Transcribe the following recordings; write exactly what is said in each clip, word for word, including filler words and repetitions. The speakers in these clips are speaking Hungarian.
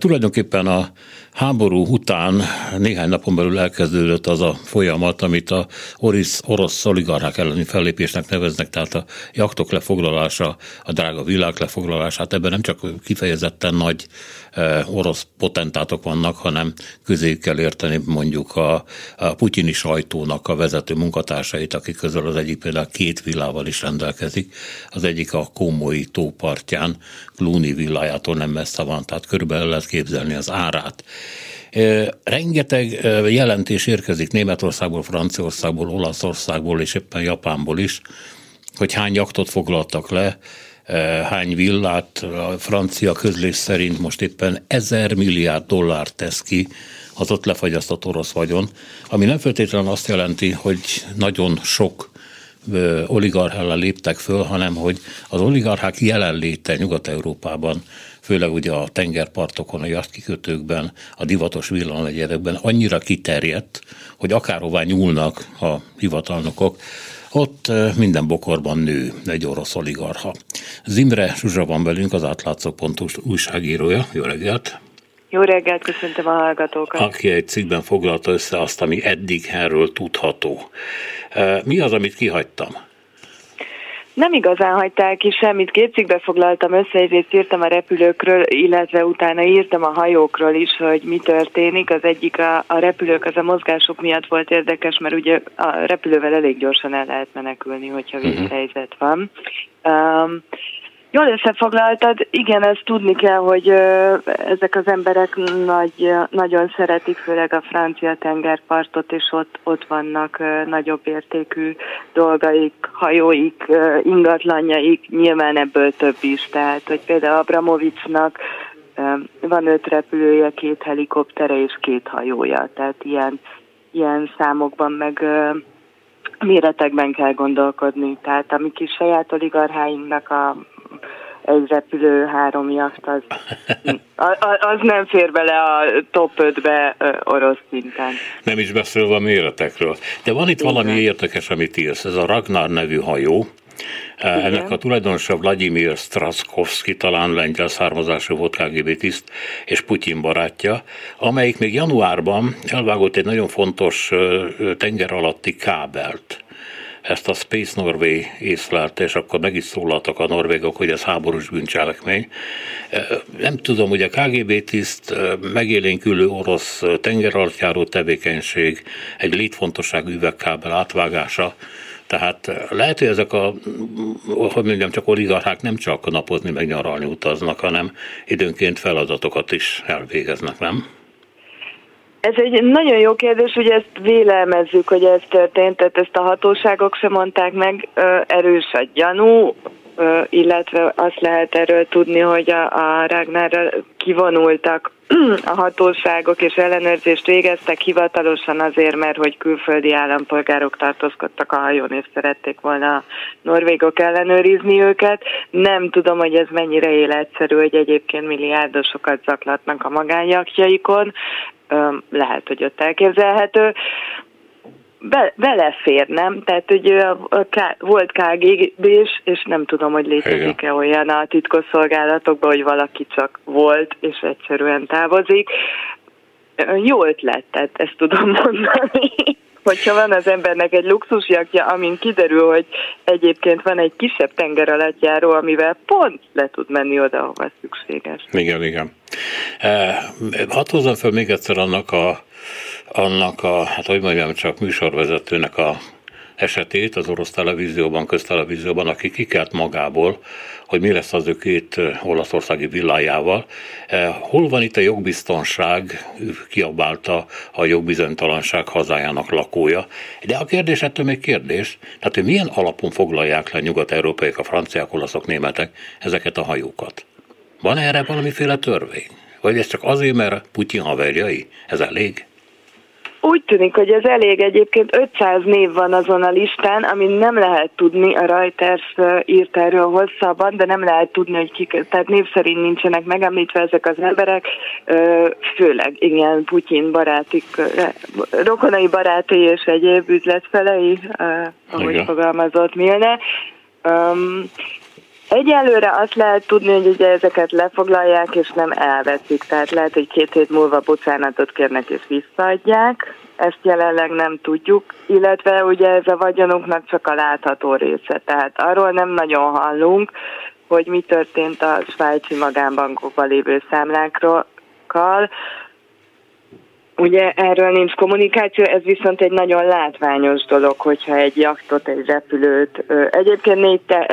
Tulajdonképpen a háború után néhány napon belül elkezdődött az a folyamat, amit a orosz, orosz oligarchák elleni fellépésnek neveznek, tehát a jachtok lefoglalása, a drága világ lefoglalását. Ebben nem csak kifejezetten nagy eh, orosz potentátok vannak, hanem közé kell érteni mondjuk a, a putyini sajtónak a vezető munkatársait, akik közül az egyik például két villával is rendelkezik. Az egyik a Komói tópartján, Glúni villájától nem messze van, tehát körülbelül lehet képzelni az árát. Rengeteg jelentés érkezik Németországból, Franciaországból, Olaszországból és éppen Japánból is, hogy hány jaktot foglaltak le, hány villát. A francia közlés szerint most éppen ezer milliárd dollárt tesz ki az ott lefagyasztott orosz vagyon, ami nem feltétlenül azt jelenti, hogy nagyon sok oligarchával léptek föl, hanem hogy az oligarchák jelenléte Nyugat-Európában, főleg ugye a tengerpartokon, a jachtkikötőkben, a divatos villanynegyedekben annyira kiterjedt, hogy akárhová nyúlnak a hivatalnokok, ott minden bokorban nő egy orosz oligarcha. Zimre Zsuzsa van velünk, az Átlátszó pontos újságírója. Jó reggelt! Jó reggelt, köszöntöm a hallgatókat! Aki egy cikkben foglalta össze azt, ami eddig erről tudható. Mi az, amit kihagytam? Nem igazán hagytál ki semmit, két cikkbe foglaltam össze, egyrészt írtam a repülőkről, illetve utána írtam a hajókról is, hogy mi történik. Az egyik a, a repülők, az a mozgások miatt volt érdekes, mert ugye a repülővel elég gyorsan el lehet menekülni, hogyha vészhelyzet van. Um, Jól összefoglaltad, igen, ezt tudni kell, hogy ezek az emberek nagy, nagyon szeretik, főleg a francia tengerpartot, és ott, ott vannak nagyobb értékű dolgaik, hajóik, ingatlanjaik, nyilván ebből több is. Tehát, hogy például Abramovicsnak van öt repülője, két helikoptere és két hajója, tehát ilyen, ilyen számokban meg... méretekben kell gondolkodni, tehát ami kis saját oligarcháinknak a egy repülő, három jacht, az, az nem fér bele a top ötbe orosz szinten. Nem is beszélve a méretekről. De van itt igen, valami érdekes, amit írsz. Ez a Ragnar nevű hajó. Igen. Ennek a tulajdonosa Vladimir Straszkovski, talán lengyel származású volt, ká gé bé tiszt és Putyin barátja, amelyik még januárban elvágott egy nagyon fontos tenger alatti kábelt. Ezt a Space Norway észlelte, és akkor meg is szólaltak a norvégok, hogy ez háborús bűncselekmény. Nem tudom, hogy a ká gé bé tiszt, megélénkülő orosz tengeralattjáró tevékenység, egy létfontosságú üvegkábel átvágása. Tehát lehet, hogy ezek a, hogy mondjam, csak oligarchák nem csak napozni meg nyaralni utaznak, hanem időnként feladatokat is elvégeznek, nem? Ez egy nagyon jó kérdés, ugye ezt vélelmezzük, hogy ez történt, tehát ezt a hatóságok sem mondták meg, erős a gyanú, illetve azt lehet erről tudni, hogy a, a Ragnárral kivonultak a hatóságok és ellenőrzést végeztek hivatalosan azért, mert hogy külföldi állampolgárok tartózkodtak a hajón és szerették volna a norvégok ellenőrizni őket. Nem tudom, hogy ez mennyire életszerű, hogy egyébként milliárdosokat zaklatnak a magánjaktjaikon. Lehet, hogy ott elképzelhető. Be, belefér, nem? Tehát ugye a, a, a, volt ká gé bé-s, és nem tudom, hogy létezik-e olyan a titkosszolgálatokban, hogy valaki csak volt, és egyszerűen távozik. Jó ötlet, tehát ezt tudom mondani. Hogyha van az embernek egy luxusjaktja, amin kiderül, hogy egyébként van egy kisebb tengeralattjáró, amivel pont le tud menni oda, ahova szükséges. Igen, igen. Eh, hadd hozzam fel még egyszer annak a, annak a, hát hogy mondjam, csak műsorvezetőnek a esetét az orosz televízióban, köztelevízióban, aki kikelt magából, hogy mi lesz az ő két olaszországi villájával. Hol van itt a jogbiztonság, kiabálta a jogbizonytalanság hazájának lakója. De a kérdés ettől még kérdés, tehát hogy milyen alapon foglalják le nyugat-európaiak, a franciák, olaszok, németek ezeket a hajókat? Van erre valamiféle törvény? Vagy ez csak azért, mert Putyin haverjai? Ez elég? Úgy tűnik, hogy ez elég. Egyébként ötszáz név van azon a listán, amit nem lehet tudni, a Reuters írt erről hosszabban, de nem lehet tudni, hogy kik, tehát név szerint nincsenek megemlítve ezek az emberek, főleg igen, Putyin barátik, rokonai baráti és egyéb üzletfelei, ahogy igen, fogalmazott Milne. Egyelőre azt lehet tudni, hogy ugye ezeket lefoglalják és nem elveszik, tehát lehet, hogy két hét múlva bocsánatot kérnek és visszaadják, ezt jelenleg nem tudjuk, illetve ugye ez a vagyonunknak csak a látható része, tehát arról nem nagyon hallunk, hogy mi történt a svájci magánbankokban lévő számlákkal. Ugye erről nincs kommunikáció, ez viszont egy nagyon látványos dolog, hogyha egy jachtot, egy repülőt, egyébként négy te,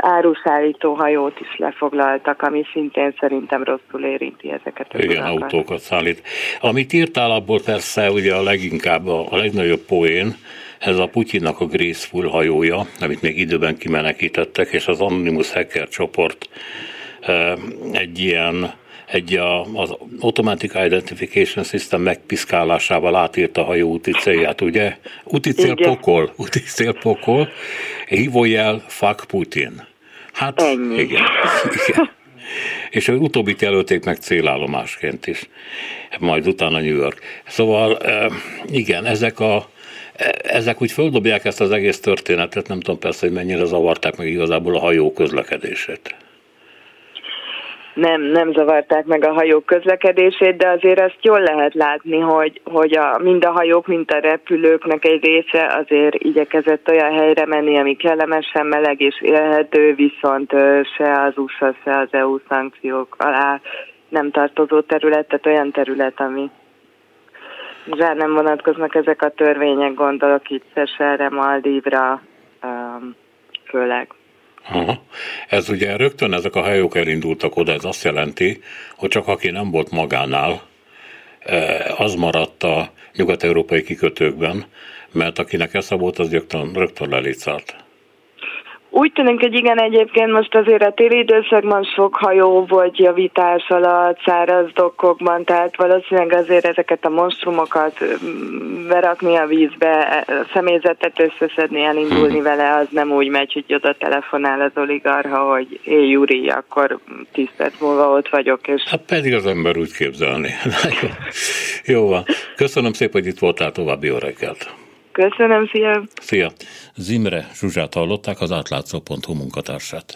áruszállító hajót is lefoglaltak, ami szintén szerintem rosszul érinti ezeket a dolgokat. Igen, autókat szállít. Amit írtál, abból persze ugye a leginkább, a, a legnagyobb poén, ez a Putyinnak a Graceful hajója, amit még időben kimenekítettek, és az Anonymous Hacker csoport egy ilyen, egy a, az Automatic Identification System megpiszkálásával átírt a hajó úti célját, ugye? Úti cél pokol, úti cél pokol, hívójel fuck Putin. Hát, igen, igen. És az utóbbit jelölték meg célállomásként is, majd utána New York. Szóval, igen, ezek a Ezek úgy földobják ezt az egész történetet, nem tudom persze, hogy mennyire zavarták meg igazából a hajó közlekedését. Nem, nem zavarták meg a hajók közlekedését, de azért ezt jól lehet látni, hogy, hogy a, mind a hajók, mind a repülőknek egy része azért igyekezett olyan helyre menni, ami kellemesen meleg és élhető, viszont se az u es á, se az e u szankciók alá nem tartozó terület, tehát olyan terület, ami... rá nem vonatkoznak ezek a törvények, gondolok itt Szeselre, Maldívra, um, főleg. Aha. Ez ugye rögtön ezek a hajók elindultak oda, ez azt jelenti, hogy csak aki nem volt magánál, az maradt a nyugat-európai kikötőkben, mert akinek esze volt, az rögtön, rögtön lelécált. Úgy tűnik, hogy igen, egyébként most azért a téli időszakban sok hajó volt javítás alatt, száraz dokkokban, tehát valószínűleg azért ezeket a monstrumokat berakni a vízbe, a személyzetet összeszedni, elindulni vele, az nem úgy megy, hogy oda telefonál az oligarha, hogy éj Juri, akkor tíz perc múlva ott vagyok. És... hát pedig az ember úgy képzelni. Jó. Jó van. Köszönöm szépen, hogy itt voltál, további jó reggelt. Köszönöm, szia! Szia! Zimre Zsuzsát hallották, az átlátszó pont hu munkatársát.